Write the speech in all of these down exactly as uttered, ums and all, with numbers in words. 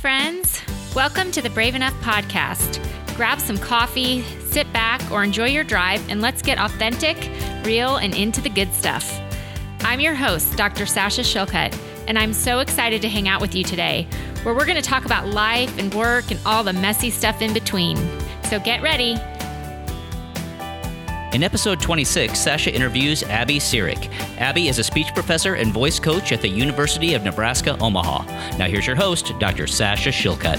friends. Welcome to the Brave Enough podcast. Grab some coffee, sit back, or enjoy your drive, and let's get authentic, real, and into the good stuff. I'm your host, Doctor Sasha Shillcutt, and I'm so excited to hang out with you today, where we're going to talk about life and work and all the messy stuff in between. So get ready. In episode twenty-six, Sasha interviews Abby Syrek. Abby is a speech professor and voice coach at the University of Nebraska, Omaha. Now here's your host, Doctor Sasha Shillcutt.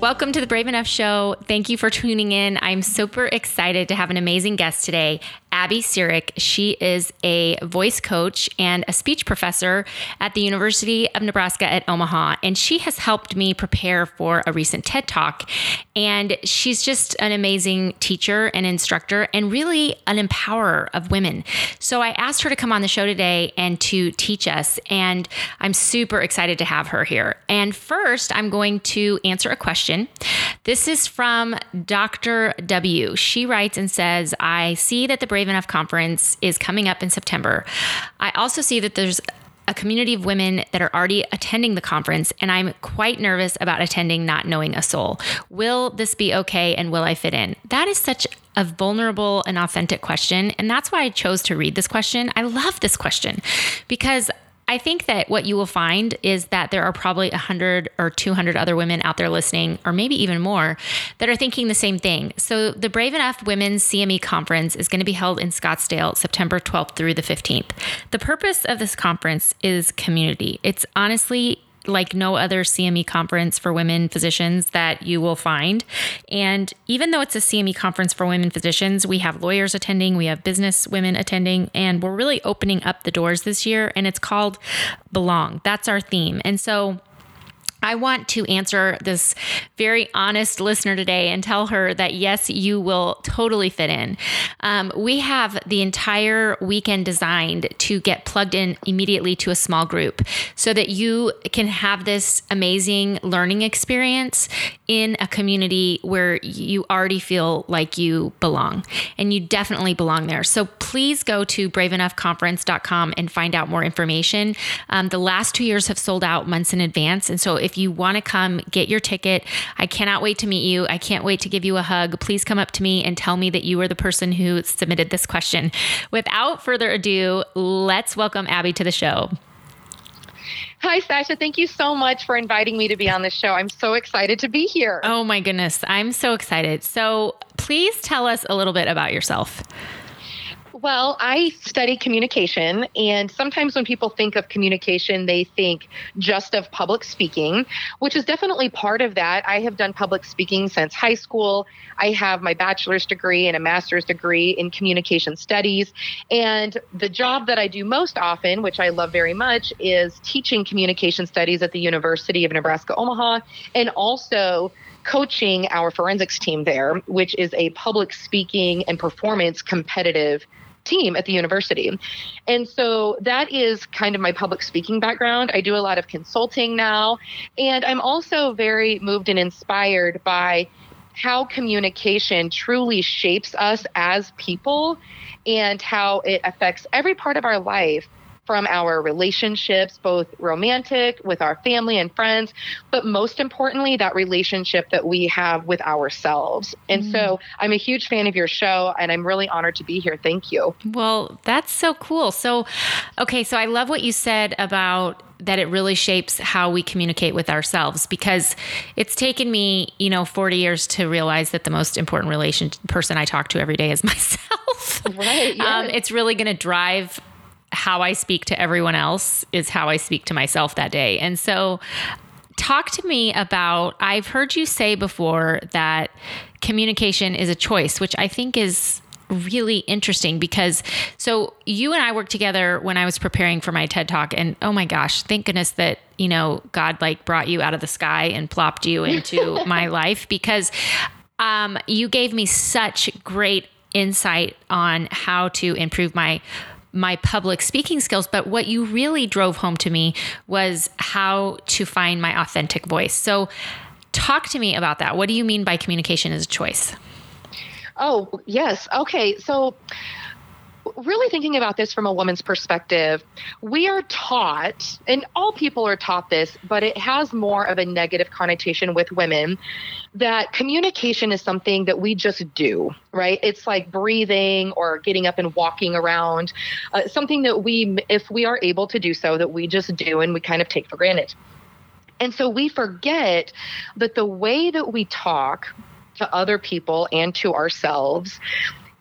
Welcome to the Brave Enough Show. Thank you for tuning in. I'm super excited to have an amazing guest today, Abby Syrek. She is a voice coach and a speech professor at the University of Nebraska at Omaha, and she has helped me prepare for a recent TED Talk. And she's just an amazing teacher and instructor and really an empowerer of women. So I asked her to come on the show today and to teach us, and I'm super excited to have her here. And first, I'm going to answer a question. This is from Doctor W. She writes and says, I see that the Brave Enough Conference is coming up in September. I also see that there's a community of women that are already attending the conference, and I'm quite nervous about attending not knowing a soul. Will this be okay, and will I fit in? That is such a vulnerable and authentic question, and that's why I chose to read this question. I love this question because I think that what you will find is that there are probably one hundred or two hundred other women out there listening, or maybe even more, that are thinking the same thing. So the Brave Enough Women's C M E Conference is going to be held in Scottsdale, September twelfth through the fifteenth. The purpose of this conference is community. It's honestly like no other C M E conference for women physicians that you will find. And even though it's a C M E conference for women physicians, we have lawyers attending, we have business women attending, and we're really opening up the doors this year. And it's called Belong. That's our theme. And so I want to answer this very honest listener today and tell her that, yes, you will totally fit in. Um, we have the entire weekend designed to get plugged in immediately to a small group so that you can have this amazing learning experience in a community where you already feel like you belong, and you definitely belong there. So please go to brave enough conference dot com and find out more information. Um, the last two years have sold out months in advance. And so if you want to come, get your ticket. I cannot wait to meet you. I can't wait to give you a hug. Please come up to me and tell me that you were the person who submitted this question. Without further ado, let's welcome Abby to the show. Hi, Sasha. Thank you so much for inviting me to be on the show. I'm so excited to be here. Oh my goodness. I'm so excited. So please tell us a little bit about yourself. Well, I study communication, and sometimes when people think of communication, they think just of public speaking, which is definitely part of that. I have done public speaking since high school. I have my bachelor's degree and a master's degree in communication studies, and the job that I do most often, which I love very much, is teaching communication studies at the University of Nebraska, Omaha, and also coaching our forensics team there, which is a public speaking and performance competitive team at the university. And so that is kind of my public speaking background. I do a lot of consulting now, and I'm also very moved and inspired by how communication truly shapes us as people and how it affects every part of our life, from our relationships, both romantic with our family and friends, but most importantly, that relationship that we have with ourselves. And mm. so I'm a huge fan of your show, and I'm really honored to be here. Thank you. Well, that's so cool. So, okay. So I love what you said about that it really shapes how we communicate with ourselves, because it's taken me, you know, forty years to realize that the most important relation person I talk to every day is myself. Right. Yes. Um, it's really going to drive how I speak to everyone else is how I speak to myself that day. And so talk to me about, I've heard you say before that communication is a choice, which I think is really interesting, because so you and I worked together when I was preparing for my TED Talk, and oh my gosh, thank goodness that, you know, God like brought you out of the sky and plopped you into my life, because um, you gave me such great insight on how to improve my my public speaking skills. But what you really drove home to me was how to find my authentic voice. So talk to me about that. What do you mean by communication is a choice? Oh, yes. Okay. So really thinking about this from a woman's perspective, we are taught, and all people are taught this, but it has more of a negative connotation with women, that communication is something that we just do, right? It's like breathing or getting up and walking around, uh, something that we, if we are able to do so, that we just do and we kind of take for granted. And so we forget that the way that we talk to other people and to ourselves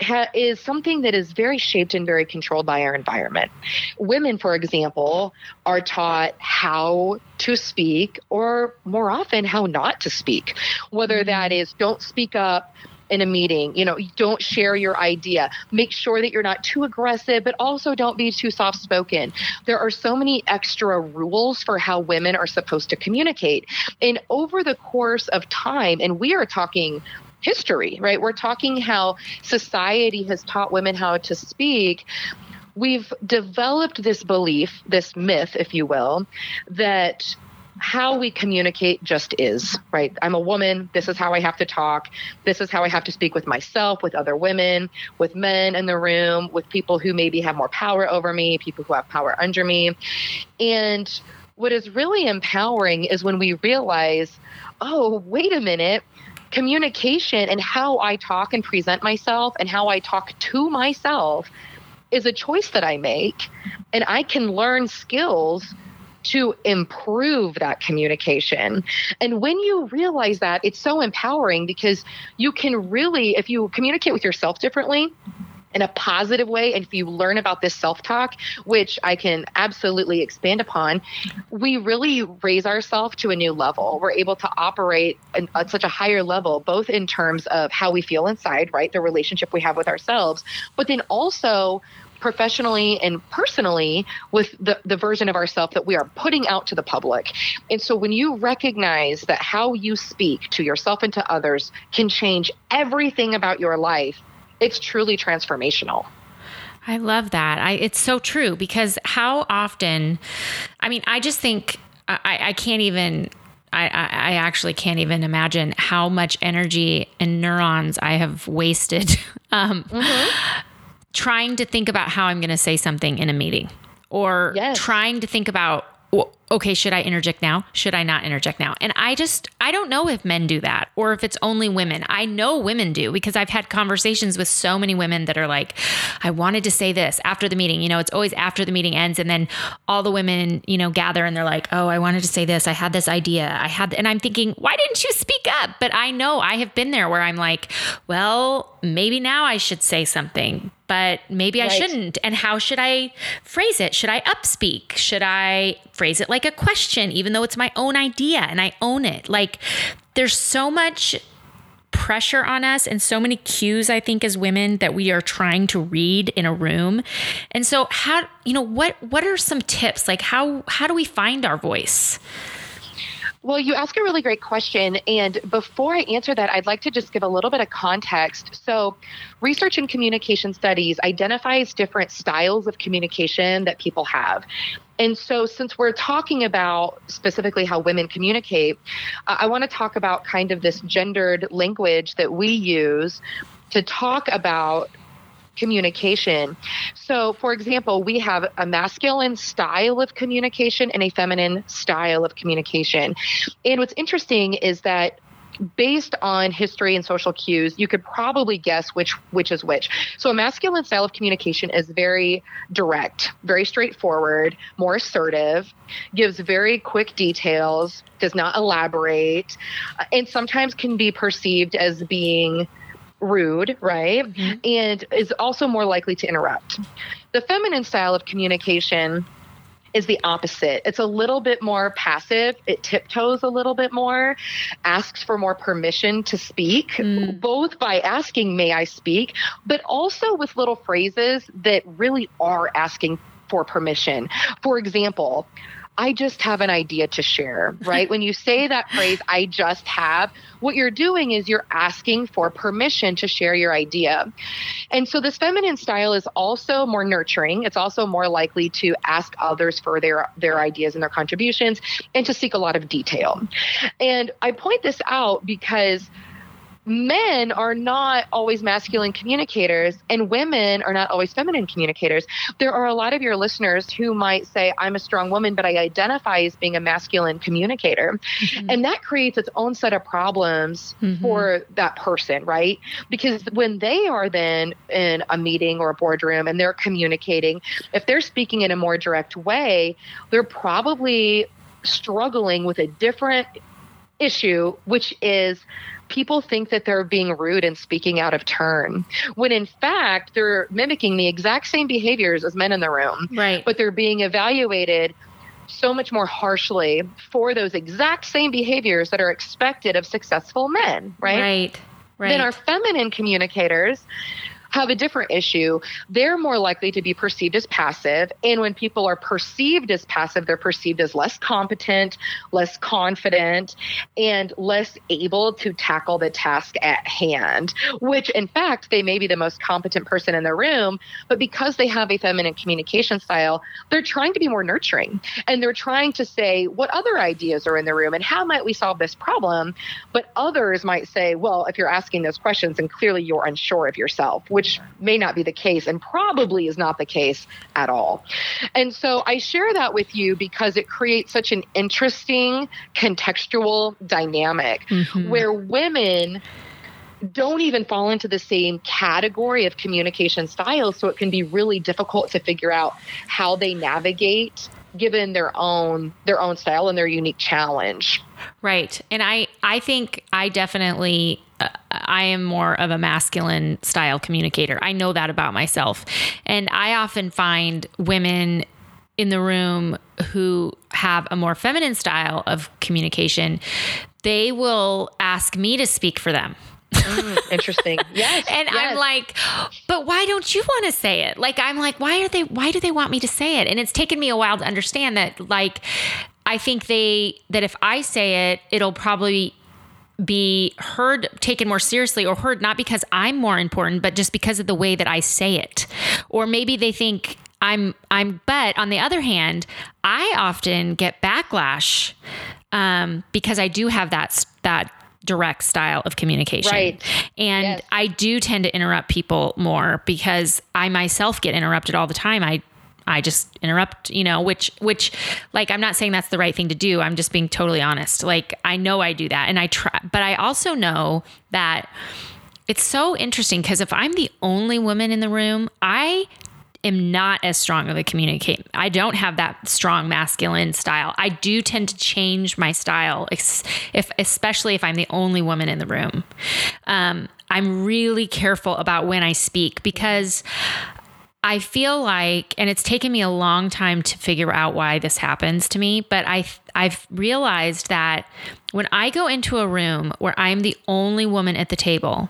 ha- is something that is very shaped and very controlled by our environment. Women, for example, are taught how to speak, or more often how not to speak, whether that is don't speak up in a meeting, you know, don't share your idea, make sure that you're not too aggressive, but also don't be too soft spoken. There are so many extra rules for how women are supposed to communicate. And over the course of time, and we are talking history, right? We're talking how society has taught women how to speak. We've developed this belief, this myth, if you will, that how we communicate just is, right? I'm a woman. This is how I have to talk. This is how I have to speak with myself, with other women, with men in the room, with people who maybe have more power over me, people who have power under me. And what is really empowering is when we realize, oh, wait a minute, communication and how I talk and present myself and how I talk to myself is a choice that I make, and I can learn skills to improve that communication. And when you realize that, it's so empowering, because you can really, if you communicate with yourself differently in a positive way, and if you learn about this self-talk, which I can absolutely expand upon, we really raise ourselves to a new level. We're able to operate in, at such a higher level, both in terms of how we feel inside, right? The relationship we have with ourselves, but then also professionally and personally with the, the version of ourselves that we are putting out to the public. And so when you recognize that how you speak to yourself and to others can change everything about your life, it's truly transformational. I love that. I, it's so true, because how often, I mean, I just think I, I can't even I, I actually can't even imagine how much energy and neurons I have wasted um, mm-hmm. trying to think about how I'm going to say something in a meeting, or yes. trying to think about, okay, should I interject now? Should I not interject now? And I just, I don't know if men do that, or if it's only women. I know women do, because I've had conversations with so many women that are like, I wanted to say this after the meeting. You know, it's always after the meeting ends, and then all the women, you know, gather and they're like, oh, I wanted to say this. I had this idea. I had, and I'm thinking, why didn't you speak up? But I know I have been there where I'm like, well, maybe now I should say something, but maybe right. I shouldn't. And how should I phrase it? Should I upspeak? Should I phrase it like a question, even though it's my own idea and I own it? Like, there's so much pressure on us and so many cues, I think, as women that we are trying to read in a room. And so how, you know, what, what are some tips? Like how, how do we find our voice? Well, you ask a really great question. And before I answer that, I'd like to just give a little bit of context. So research in communication studies identifies different styles of communication that people have. And so since we're talking about specifically how women communicate, uh, I want to talk about kind of this gendered language that we use to talk about communication. So, for example, we have a masculine style of communication and a feminine style of communication. And what's interesting is that based on history and social cues, you could probably guess which which is which. So a masculine style of communication is very direct, very straightforward, more assertive, gives very quick details, does not elaborate, and sometimes can be perceived as being rude, right? Mm-hmm. And is also more likely to interrupt. The feminine style of communication is the opposite. It's a little bit more passive. It tiptoes a little bit more, asks for more permission to speak, mm. both by asking, may I speak, but also with little phrases that really are asking for permission. For example, I just have an idea to share, right? When you say that phrase, I just have, what you're doing is you're asking for permission to share your idea. And so this feminine style is also more nurturing. It's also more likely to ask others for their, their ideas and their contributions, and to seek a lot of detail. And I point this out because men are not always masculine communicators and women are not always feminine communicators. There are a lot of your listeners who might say, I'm a strong woman, but I identify as being a masculine communicator. Mm-hmm. And that creates its own set of problems mm-hmm. for that person, right? Because when they are then in a meeting or a boardroom and they're communicating, if they're speaking in a more direct way, they're probably struggling with a different issue, which is people think that they're being rude and speaking out of turn, when in fact they're mimicking the exact same behaviors as men in the room, right? But they're being evaluated so much more harshly for those exact same behaviors that are expected of successful men, right? Right, right. Then our feminine communicators have a different issue. They're more likely to be perceived as passive. And when people are perceived as passive, they're perceived as less competent, less confident, and less able to tackle the task at hand, which in fact, they may be the most competent person in the room, but because they have a feminine communication style, they're trying to be more nurturing. And they're trying to say, what other ideas are in the room and how might we solve this problem? But others might say, well, if you're asking those questions, then clearly you're unsure of yourself, which which may not be the case and probably is not the case at all. And so I share that with you because it creates such an interesting contextual dynamic mm-hmm. where women don't even fall into the same category of communication styles. So it can be really difficult to figure out how they navigate given their own their own style and their unique challenge. Right. And I, I think I definitely, uh, I am more of a masculine style communicator. I know that about myself. And I often find women in the room who have a more feminine style of communication, they will ask me to speak for them. mm, interesting. Yes. And yes. I'm like, but why don't you want to say it? Like, I'm like, why are they, why do they want me to say it? And it's taken me a while to understand that, like, I think they, that if I say it, it'll probably be heard, taken more seriously or heard, not because I'm more important, but just because of the way that I say it. Or maybe they think I'm, I'm, but on the other hand, I often get backlash, um, because I do have that, that direct style of communication. Right. And yes. I do tend to interrupt people more because I myself get interrupted all the time. I, I just interrupt, you know, which, which like, I'm not saying that's the right thing to do. I'm just being totally honest. Like, I know I do that and I try, but I also know that it's so interesting because if I'm the only woman in the room, I am not as strong of a communicator. I don't have that strong masculine style. I do tend to change my style, if, especially if I'm the only woman in the room. Um, I'm really careful about when I speak because I feel like, and it's taken me a long time to figure out why this happens to me, but I, I've realized that when I go into a room where I'm the only woman at the table,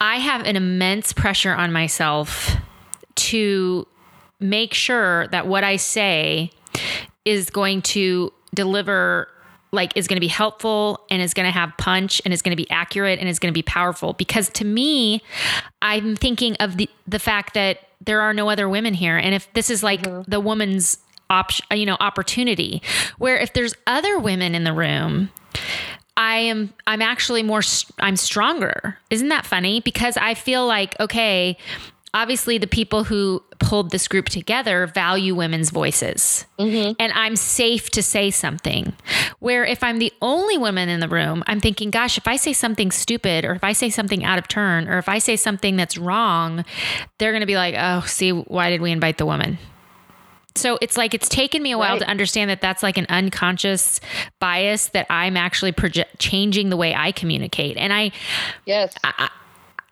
I have an immense pressure on myself to make sure that what I say is going to deliver, like, is going to be helpful and is going to have punch and is going to be accurate and is going to be powerful. Because to me, I'm thinking of the, the fact that there are no other women here. And if this is like mm-hmm. the woman's option, you know, opportunity, where if there's other women in the room, I am, I'm actually more, I'm stronger. Isn't that funny? Because I feel like, okay, obviously the people who pulled this group together value women's voices mm-hmm. and I'm safe to say something, where if I'm the only woman in the room, I'm thinking, gosh, if I say something stupid or if I say something out of turn, or if I say something that's wrong, they're going to be like, oh, see, why did we invite the woman? So it's like, it's taken me a while right. to understand that that's like an unconscious bias that I'm actually project- changing the way I communicate. And I, yes, I, I,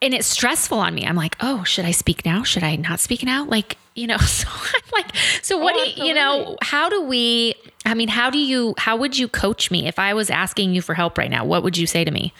and it's stressful on me. I'm like, oh, should I speak now? Should I not speak now? Like, you know, so I'm like, so what oh, do you, you know, how do we, I mean, how do you, how would you coach me if I was asking you for help right now? What would you say to me?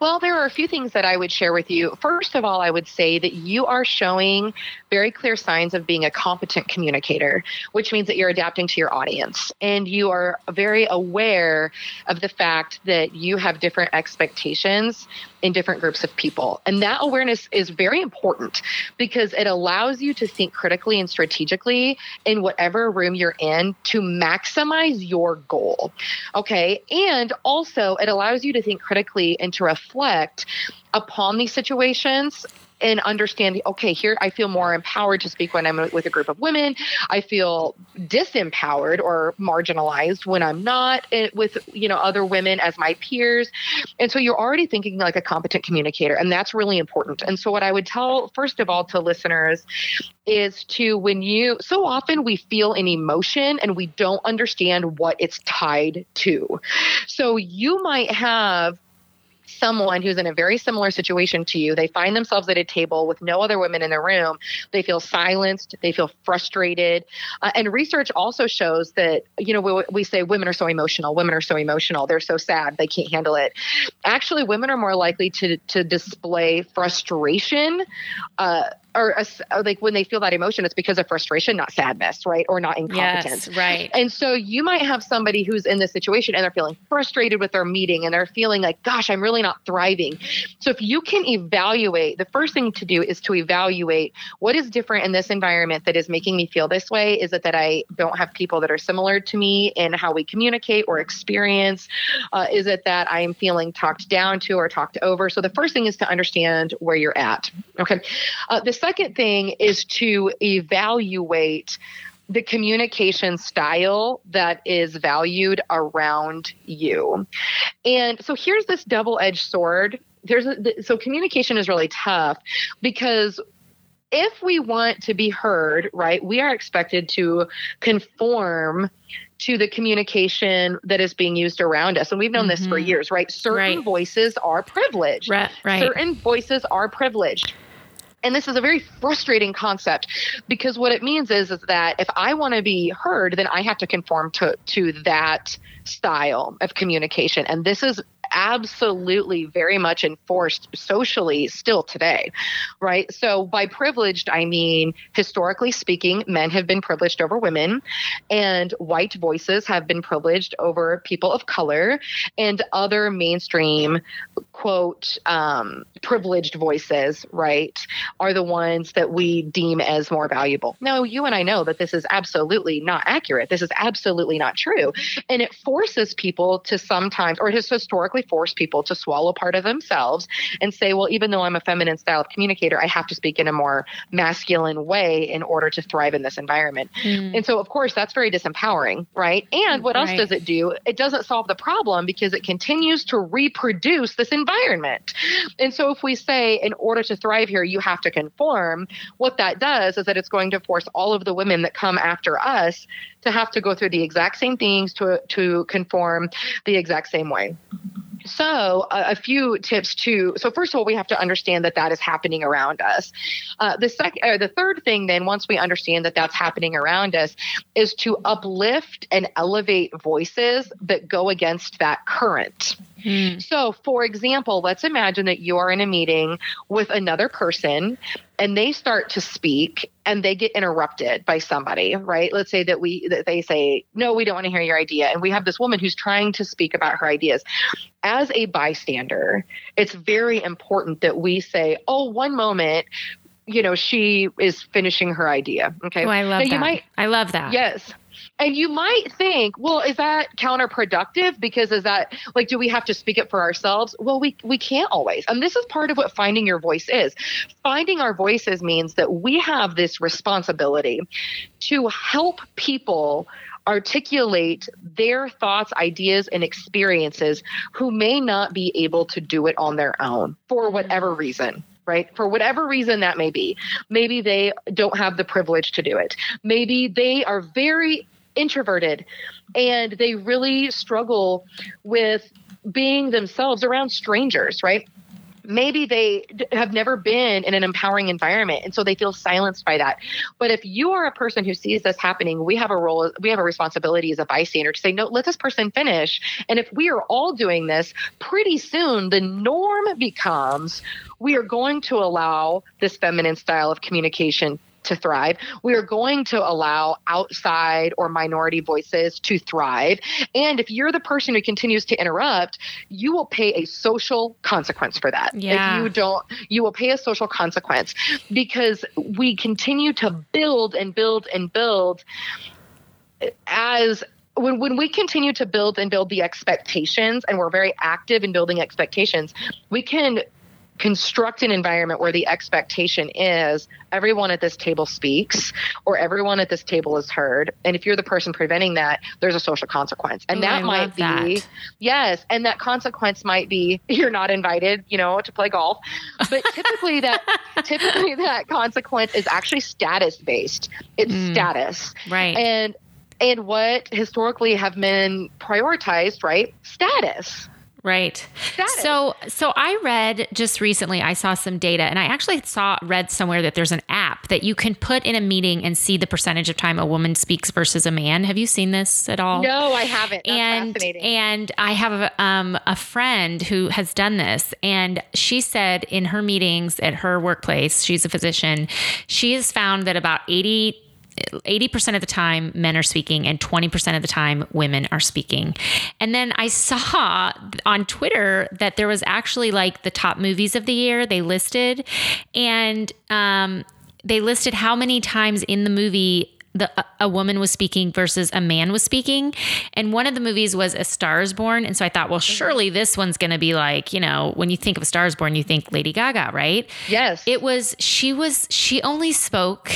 Well, there are a few things that I would share with you. First of all, I would say that you are showing very clear signs of being a competent communicator, which means that you're adapting to your audience and you are very aware of the fact that you have different expectations in different groups of people. And that awareness is very important because it allows you to think critically and strategically in whatever room you're in to maximize your goal. Okay. And also it allows you to think critically and to reflect reflect upon these situations and understanding, okay, here I feel more empowered to speak when I'm with a group of women. I feel disempowered or marginalized when I'm not with, you know, other women as my peers. And so you're already thinking like a competent communicator, and that's really important. And so what I would tell, first of all, to listeners is to, when you, so often we feel an emotion and we don't understand what it's tied to. So you might have someone who's in a very similar situation to you. They find themselves at a table with no other women in the room. They feel silenced. They feel frustrated. Uh, and research also shows that, you know, we, we say women are so emotional. Women are so emotional. They're so sad. They can't handle it. Actually, women are more likely to to display frustration, uh, or, or like when they feel that emotion, it's because of frustration, not sadness, right? Or not incompetence. Yes, right. And so you might have somebody who's in this situation and they're feeling frustrated with their meeting and they're feeling like, gosh, I'm really not thriving. So if you can evaluate, the first thing to do is to evaluate what is different in this environment that is making me feel this way. Is it that I don't have people that are similar to me in how we communicate or experience? Uh, is it that I am feeling talked down to or talked over? So the first thing is to understand where you're at. Okay. Uh, the second thing is to evaluate the communication style that is valued around you. And so here's this double-edged sword. There's a, so communication is really tough because if we want to be heard, right, we are expected to conform to the communication that is being used around us. And we've known mm-hmm. this for years, right? Certain right. voices are privileged. Right. Right. Certain voices are privileged. And this is a very frustrating concept because what it means is, is that if I want to be heard, then I have to conform to, to that style of communication. And this is absolutely very much enforced socially still today, right? So by privileged, I mean, historically speaking, men have been privileged over women, and white voices have been privileged over people of color and other mainstream, quote, um, privileged voices, right, are the ones that we deem as more valuable. Now, you and I know that this is absolutely not accurate. This is absolutely not true. And it forces people to sometimes, or it has historically force people to swallow part of themselves and say, well, even though I'm a feminine style of communicator, I have to speak in a more masculine way in order to thrive in this environment. Mm. And so, of course, that's very disempowering, right? And what right. else does it do? It doesn't solve the problem because it continues to reproduce this environment. And so if we say, in order to thrive here, you have to conform, what that does is that it's going to force all of the women that come after us to have to go through the exact same things to, to conform the exact same way. So uh, a few tips too. So first of all, we have to understand that that is happening around us. Uh, the second, or the third thing then, once we understand that that's happening around us, is to uplift and elevate voices that go against that current. Hmm. So for example, let's imagine that you are in a meeting with another person and they start to speak and they get interrupted by somebody, right? Let's say that we that they say, no, we don't want to hear your idea. And we have this woman who's trying to speak about her ideas. As a bystander, it's very important that we say, oh, one moment, you know, she is finishing her idea. Okay. Oh, I love now that. You might, I love that. Yes. And you might think, well, is that counterproductive? Because is that like, do we have to speak it for ourselves? Well, we, we can't always. And this is part of what finding your voice is. Finding our voices means that we have this responsibility to help people articulate their thoughts, ideas, and experiences who may not be able to do it on their own for whatever reason. Right? For whatever reason that may be. Maybe they don't have the privilege to do it. Maybe they are very introverted and they really struggle with being themselves around strangers, right? Maybe they have never been in an empowering environment, and so they feel silenced by that. But if you are a person who sees this happening, we have a role, we have a responsibility as a bystander to say, no, let this person finish. And if we are all doing this, pretty soon the norm becomes we are going to allow this feminine style of communication to thrive. We are going to allow outside or minority voices to thrive. And if you're the person who continues to interrupt, you will pay a social consequence for that. Yeah. If you don't, you will pay a social consequence because we continue to build and build and build as when when we continue to build and build the expectations, and we're very active in building expectations, we can construct an environment where the expectation is everyone at this table speaks, or everyone at this table is heard. And if you're the person preventing that, there's a social consequence. And Ooh, that I might be, that. yes. And that consequence might be you're not invited, you know, to play golf. But typically that, typically that consequence is actually status based. It's mm, status. Right. And, and what historically have been prioritized, right? Status. Right. So, so I read just recently, I saw some data, and I actually saw, read somewhere that there's an app that you can put in a meeting and see the percentage of time a woman speaks versus a man. Have you seen this at all? No, I haven't. That's and, fascinating. And I have a, um, a friend who has done this, and she said in her meetings at her workplace, she's a physician, she has found that about eighty percent of the time men are speaking and twenty percent of the time women are speaking. And then I saw on Twitter that there was actually like the top movies of the year they listed, and um, they listed how many times in the movie the, a woman was speaking versus a man was speaking. And one of the movies was A Star is Born. And so I thought, well, surely this one's going to be like, you know, when you think of A Star is Born, you think Lady Gaga, right? Yes. It was, she was, she only spoke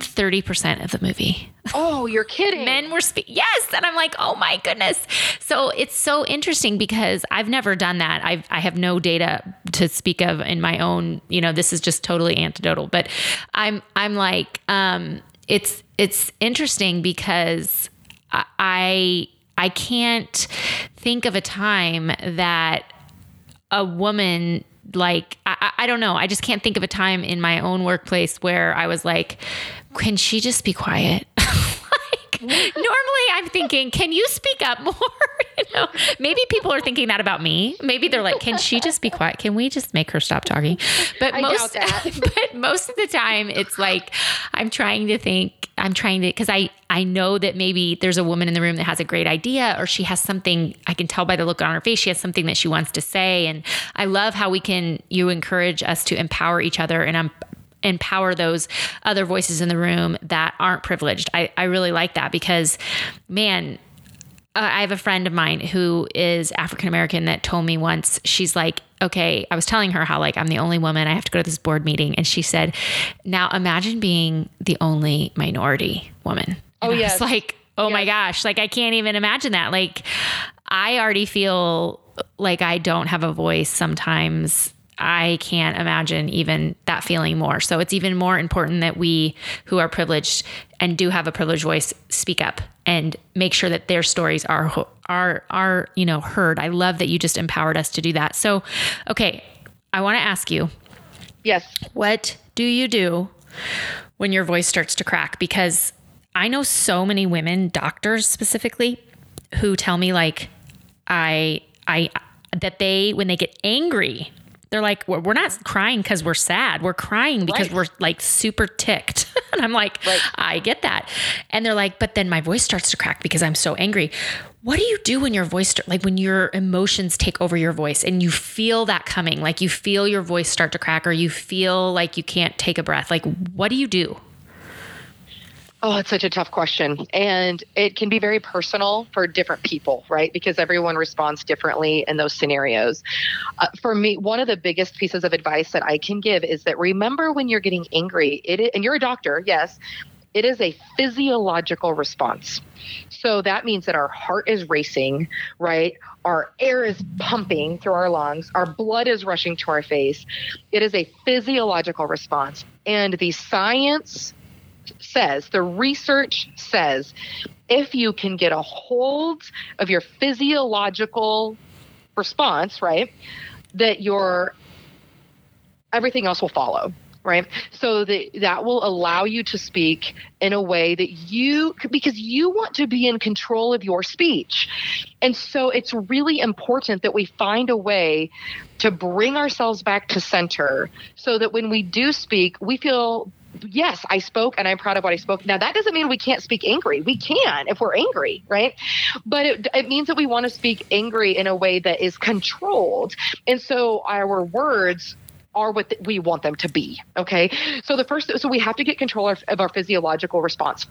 thirty percent of the movie. Oh, you're kidding. Men were speaking. Yes. And I'm like, oh my goodness. So it's so interesting because I've never done that. I've, I have no data to speak of in my own, you know, this is just totally anecdotal, but I'm, I'm like, um, it's, it's interesting because I, I can't think of a time that a woman, like, I, I don't know. I just can't think of a time in my own workplace where I was like, can she just be quiet? Like, normally I'm thinking, can you speak up more? You know, maybe people are thinking that about me. Maybe they're like, can she just be quiet? Can we just make her stop talking? But I most, doubt that. But most of the time it's like, I'm trying to think, I'm trying to, cause I, I know that maybe there's a woman in the room that has a great idea, or she has something, I can tell by the look on her face, she has something that she wants to say. And I love how we can, you encourage us to empower each other and um, empower those other voices in the room that aren't privileged. I, I really like that because, man, uh, I have a friend of mine who is African-American that told me once, she's like, okay, I was telling her how like, I'm the only woman, I have to go to this board meeting. And she said, now imagine being the only minority woman. And oh yeah. It's like, oh yes. My gosh. Like, I can't even imagine that. Like, I already feel like I don't have a voice. Sometimes I can't imagine even that feeling more. So it's even more important that we who are privileged and do have a privileged voice, speak up and make sure that their stories are, are, are, you know, heard. I love that you just empowered us to do that. So, okay. I want to ask you, yes, what do you do when your voice starts to crack? Because I know so many women, doctors specifically, who tell me like, I, I, that they, when they get angry, they're like, well, we're not crying because we're sad. We're crying because right. we're like super ticked. And I'm like, right. I get that. And they're like, but then my voice starts to crack because I'm so angry. What do you do when your voice, start, like when your emotions take over your voice and you feel that coming, like you feel your voice start to crack, or you feel like you can't take a breath? Like, what do you do? Oh, it's such a tough question. And it can be very personal for different people, right? Because everyone responds differently in those scenarios. Uh, for me, one of the biggest pieces of advice that I can give is that remember when you're getting angry, it, and you're a doctor, yes, it is a physiological response. So that means that our heart is racing, right? Our air is pumping through our lungs. Our blood is rushing to our face. It is a physiological response. And the science says, the research says, if you can get a hold of your physiological response, right, that your everything else will follow, right? So that that will allow you to speak in a way that you, because you want to be in control of your speech. And so it's really important that we find a way to bring ourselves back to center so that when we do speak, we feel, yes, I spoke and I'm proud of what I spoke. Now, that doesn't mean we can't speak angry. We can if we're angry, right? But it, it means that we want to speak angry in a way that is controlled. And so our words are what th- we want them to be, okay? So the first, so we have to get control of, of our physiological response.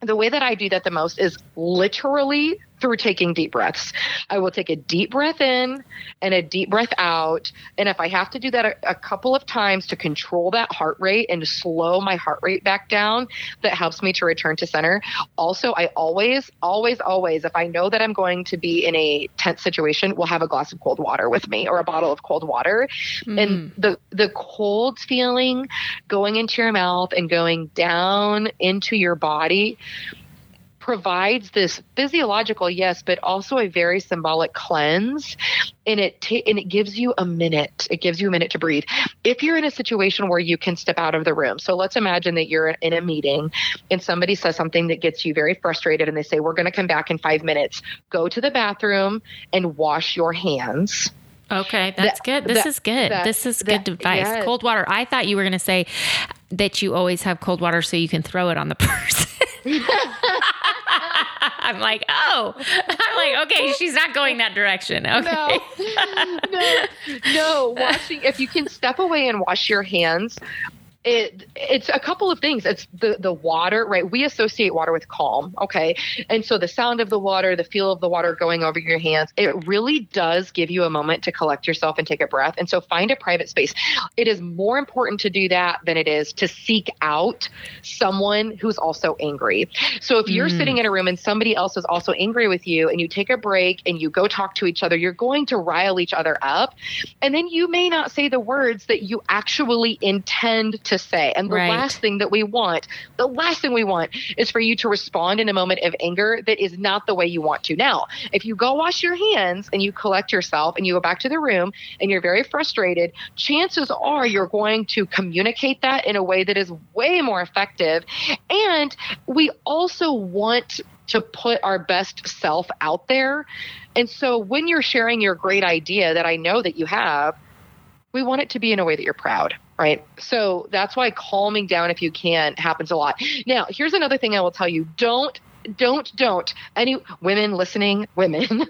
the way that I do that the most is literally through taking deep breaths. I will take a deep breath in and a deep breath out. And if I have to do that a, a couple of times to control that heart rate and to slow my heart rate back down, that helps me to return to center. Also, I always, always, always, if I know that I'm going to be in a tense situation, will have a glass of cold water with me or a bottle of cold water. Mm. And the, the cold feeling going into your mouth and going down into your body provides this physiological, yes, but also a very symbolic cleanse. And it t- and it gives you a minute. It gives you a minute to breathe. If you're in a situation where you can step out of the room. So let's imagine that you're in a meeting and somebody says something that gets you very frustrated and they say, we're going to come back in five minutes. Go to the bathroom and wash your hands. Okay, that's that, good. This that, is good. That, this is good that, advice. Yes. Cold water. I thought you were going to say that you always have cold water so you can throw it on the person. I'm like, oh, I'm like, okay, she's not going that direction. Okay. No, no, no. Washing, if you can step away and wash your hands, it it's a couple of things. It's the, the water, right? We associate water with calm. Okay. And so the sound of the water, the feel of the water going over your hands, it really does give you a moment to collect yourself and take a breath. And so find a private space. It is more important to do that than it is to seek out someone who's also angry. So if you're mm. sitting in a room and somebody else is also angry with you and you take a break and you go talk to each other, you're going to rile each other up. And then you may not say the words that you actually intend to to say. And the right. last thing that we want, the last thing we want is for you to respond in a moment of anger that is not the way you want to. Now, if you go wash your hands and you collect yourself and you go back to the room and you're very frustrated, chances are you're going to communicate that in a way that is way more effective. And we also want to put our best self out there. And so when you're sharing your great idea that I know that you have, we want it to be in a way that you're proud. Right. So that's why calming down, if you can, happens a lot. Now, here's another thing I will tell you. Don't, don't, don't. Any women listening, women,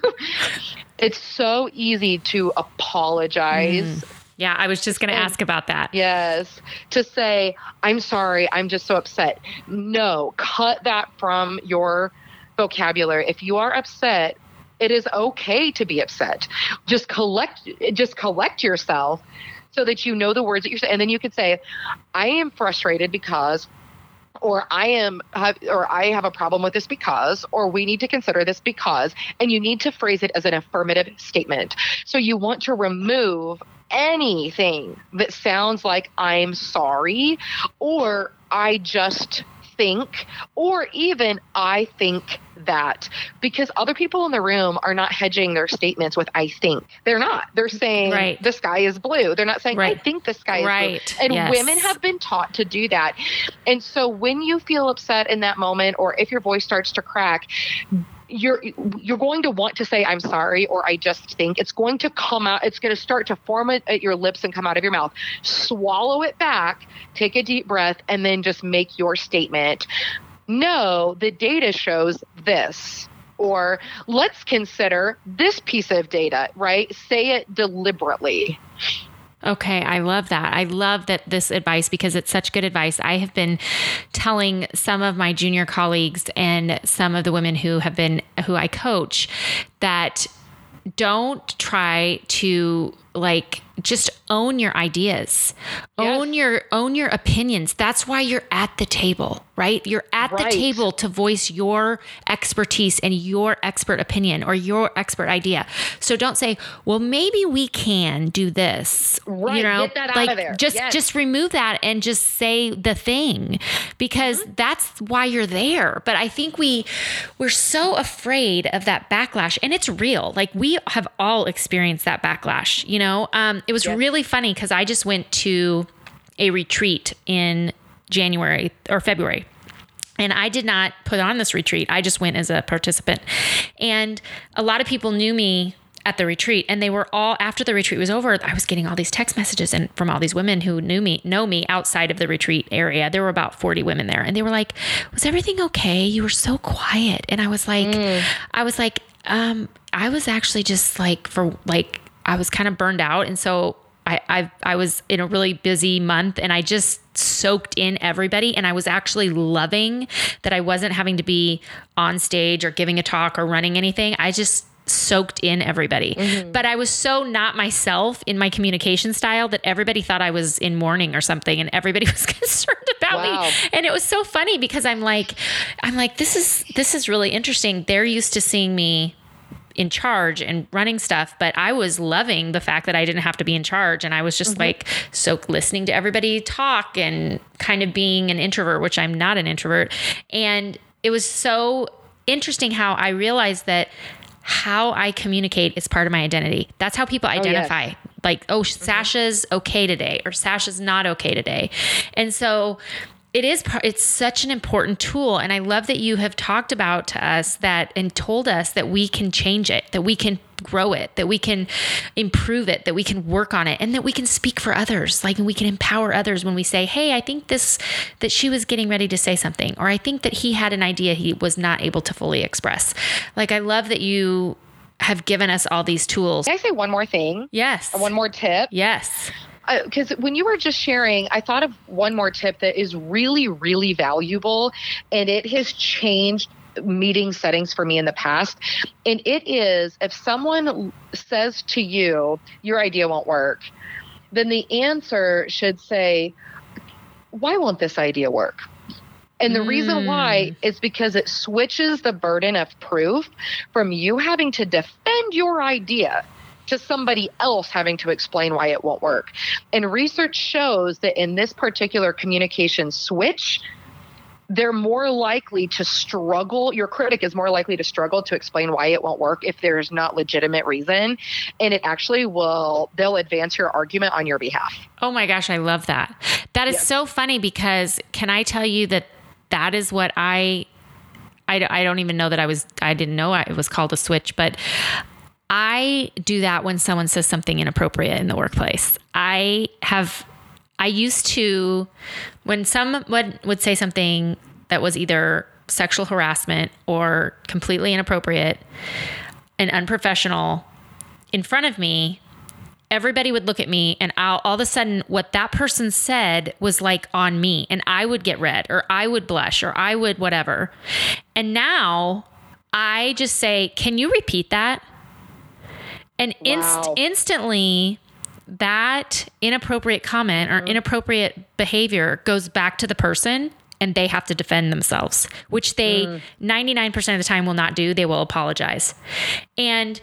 it's so easy to apologize. Mm. Yeah. I was just going to ask about that. Yes. To say, I'm sorry. I'm just so upset. No, cut that from your vocabulary. If you are upset, it is okay to be upset. Just collect, just collect yourself, so that you know the words that you're saying. And then you could say, I am frustrated because, or I am, have, or I have a problem with this because, or we need to consider this because, and you need to phrase it as an affirmative statement. So you want to remove anything that sounds like I'm sorry, or I just think, or even I think that, because other people in the room are not hedging their statements with I think. They're not. They're saying right. the sky is blue. They're not saying right. I think the sky right. is blue. And yes. women have been taught to do that. And so when you feel upset in that moment, or if your voice starts to crack, you're you're going to want to say I'm sorry or I just think. It's going to come out. It's going to start to form it at your lips and come out of your mouth. Swallow it back, take a deep breath, and then just make your statement. No, the data shows this, or let's consider this piece of data, right? Say it deliberately. Okay. I love that. I love that this advice, because it's such good advice. I have been telling some of my junior colleagues and some of the women who have been, who I coach, that don't try to like just own your ideas, yes. own your, own your opinions. That's why you're at the table, right? You're at right. the table to voice your expertise and your expert opinion or your expert idea. So don't say, well, maybe we can do this, right. you know, Get that like out of there. just, yes. just remove that and just say the thing, because mm-hmm. that's why you're there. But I think we, we're so afraid of that backlash, and it's real. Like we have all experienced that backlash, you know, um, it was yes. really funny because I just went to a retreat in January or February, and I did not put on this retreat. I just went as a participant, and a lot of people knew me at the retreat, and they were all, after the retreat was over, I was getting all these text messages and from all these women who knew me, know me outside of the retreat area. There were about forty women there, and they were like, was everything okay? You were so quiet. And I was like, mm. I was like, um, I was actually just like, for like, I was kind of burned out. And so I, I, I was in a really busy month and I just soaked in everybody. And I was actually loving that I wasn't having to be on stage or giving a talk or running anything. I just soaked in everybody. Mm-hmm. But I was so not myself in my communication style that everybody thought I was in mourning or something, and everybody was concerned about wow. me. And it was so funny because I'm like, I'm like, this is, this is really interesting. They're used to seeing me in charge and running stuff, but I was loving the fact that I didn't have to be in charge. And I was just mm-hmm. like, so listening to everybody talk and kind of being an introvert, which I'm not an introvert. And it was so interesting how I realized that how I communicate is part of my identity. That's how people identify. Oh, yeah. Like, oh, mm-hmm. Sasha's okay today, or Sasha's not okay today. And so it is, it's such an important tool. And I love that you have talked about to us that, and told us that we can change it, that we can grow it, that we can improve it, that we can work on it, and that we can speak for others. Like, and we can empower others when we say, hey, I think this, that she was getting ready to say something, or I think that he had an idea he was not able to fully express. Like, I love that you have given us all these tools. Can I say one more thing? Yes. One more tip? Yes. Because uh, when you were just sharing, I thought of one more tip that is really, really valuable, and it has changed meeting settings for me in the past. And it is, if someone says to you, your idea won't work, then the answer should say, why won't this idea work? And the reason why is because it switches the burden of proof from you having to defend your idea to somebody else having to explain why it won't work. And research shows that in this particular communication switch, they're more likely to struggle. Your critic is more likely to struggle to explain why it won't work if there's not legitimate reason. And it actually will, they'll advance your argument on your behalf. Oh my gosh, I love that. That is yes. so funny, because can I tell you that that is what I, I, I don't even know that I was, I didn't know it was called a switch, but I do that when someone says something inappropriate in the workplace. I have, I used to, when someone would say something that was either sexual harassment or completely inappropriate and unprofessional in front of me, everybody would look at me, and I'll, all of a sudden what that person said was like on me, and I would get red, or I would blush, or I would whatever. And now I just say, can you repeat that? And inst- wow. instantly that inappropriate comment or inappropriate behavior goes back to the person, and they have to defend themselves, which they mm. ninety-nine percent of the time will not do. They will apologize. And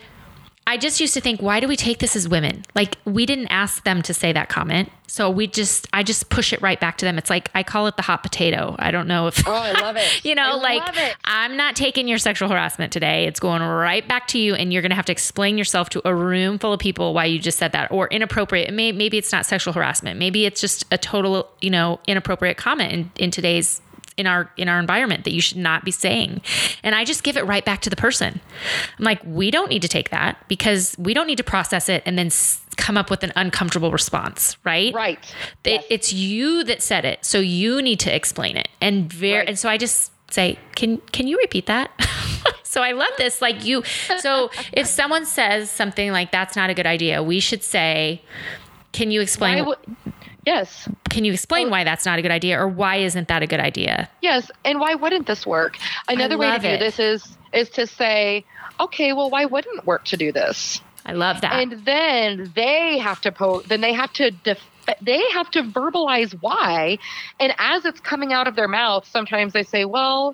I just used to think, why do we take this as women? Like, we didn't ask them to say that comment. So we just, I just push it right back to them. It's like, I call it the hot potato. I don't know if, oh, I love it. you know, I like I'm not taking your sexual harassment today. It's going right back to you. And you're going to have to explain yourself to a room full of people why you just said that, or inappropriate. May, maybe it's not sexual harassment. Maybe it's just a total, you know, inappropriate comment in, in today's, in our, in our environment that you should not be saying. And I just give it right back to the person. I'm like, we don't need to take that, because we don't need to process it and then s- come up with an uncomfortable response. Right. Right. It, yes. It's you that said it. So you need to explain it. And very, right. and so I just say, can, can you repeat that? So I love this. Like you, so if someone says something like, that's not a good idea, we should say, can you explain? Yes. Can you explain oh. why that's not a good idea, or why isn't that a good idea? Yes. And why wouldn't this work? Another way to do it. this is, is to say, okay, well, why wouldn't it work to do this? I love that. And then they have to po- then they have to def- they have to verbalize why. And as it's coming out of their mouth, sometimes they say, well,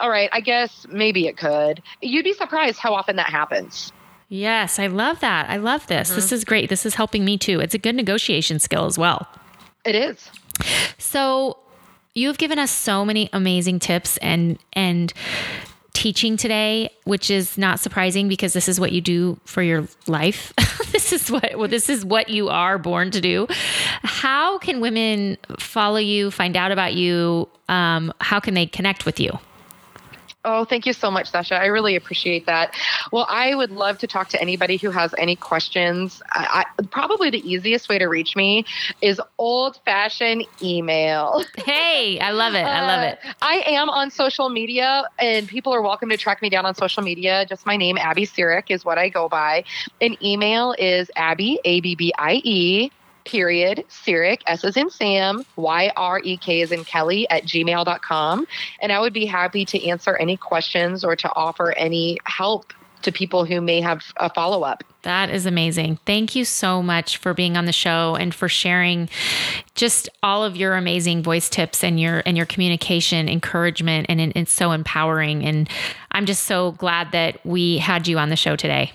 all right, I guess maybe it could. You'd be surprised how often that happens. Yes. I love that. I love this. Mm-hmm. This is great. This is helping me too. It's a good negotiation skill as well. It is. So you've given us so many amazing tips and, and teaching today, which is not surprising, because this is what you do for your life. This is what, well, this is what you are born to do. How can women follow you, find out about you? Um, how can they connect with you? Oh, thank you so much, Sasha. I really appreciate that. Well, I would love to talk to anybody who has any questions. I, I, probably the easiest way to reach me is old-fashioned email. Hey, I love it. I love it. Uh, I am on social media, and people are welcome to track me down on social media. Just my name, Abby Syrek, is what I go by. And email is Abby, A B B I E, period, Syrek, S as in Sam, Y R E K as in Kelly, at gmail dot com. And I would be happy to answer any questions or to offer any help to people who may have a follow-up. That is amazing. Thank you so much for being on the show and for sharing just all of your amazing voice tips and your and your communication, encouragement, and it, it's so empowering. And I'm just so glad that we had you on the show today.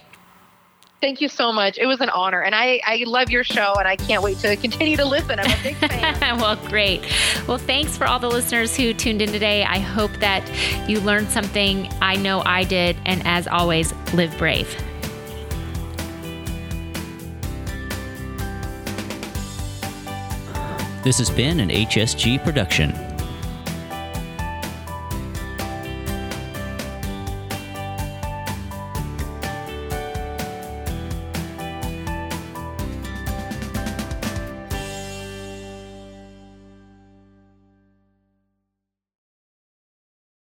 Thank you so much. It was an honor. And I, I love your show, and I can't wait to continue to listen. I'm a big fan. Well, great. Well, thanks for all the listeners who tuned in today. I hope that you learned something. I know I did. And as always, live brave. This has been an H S G production.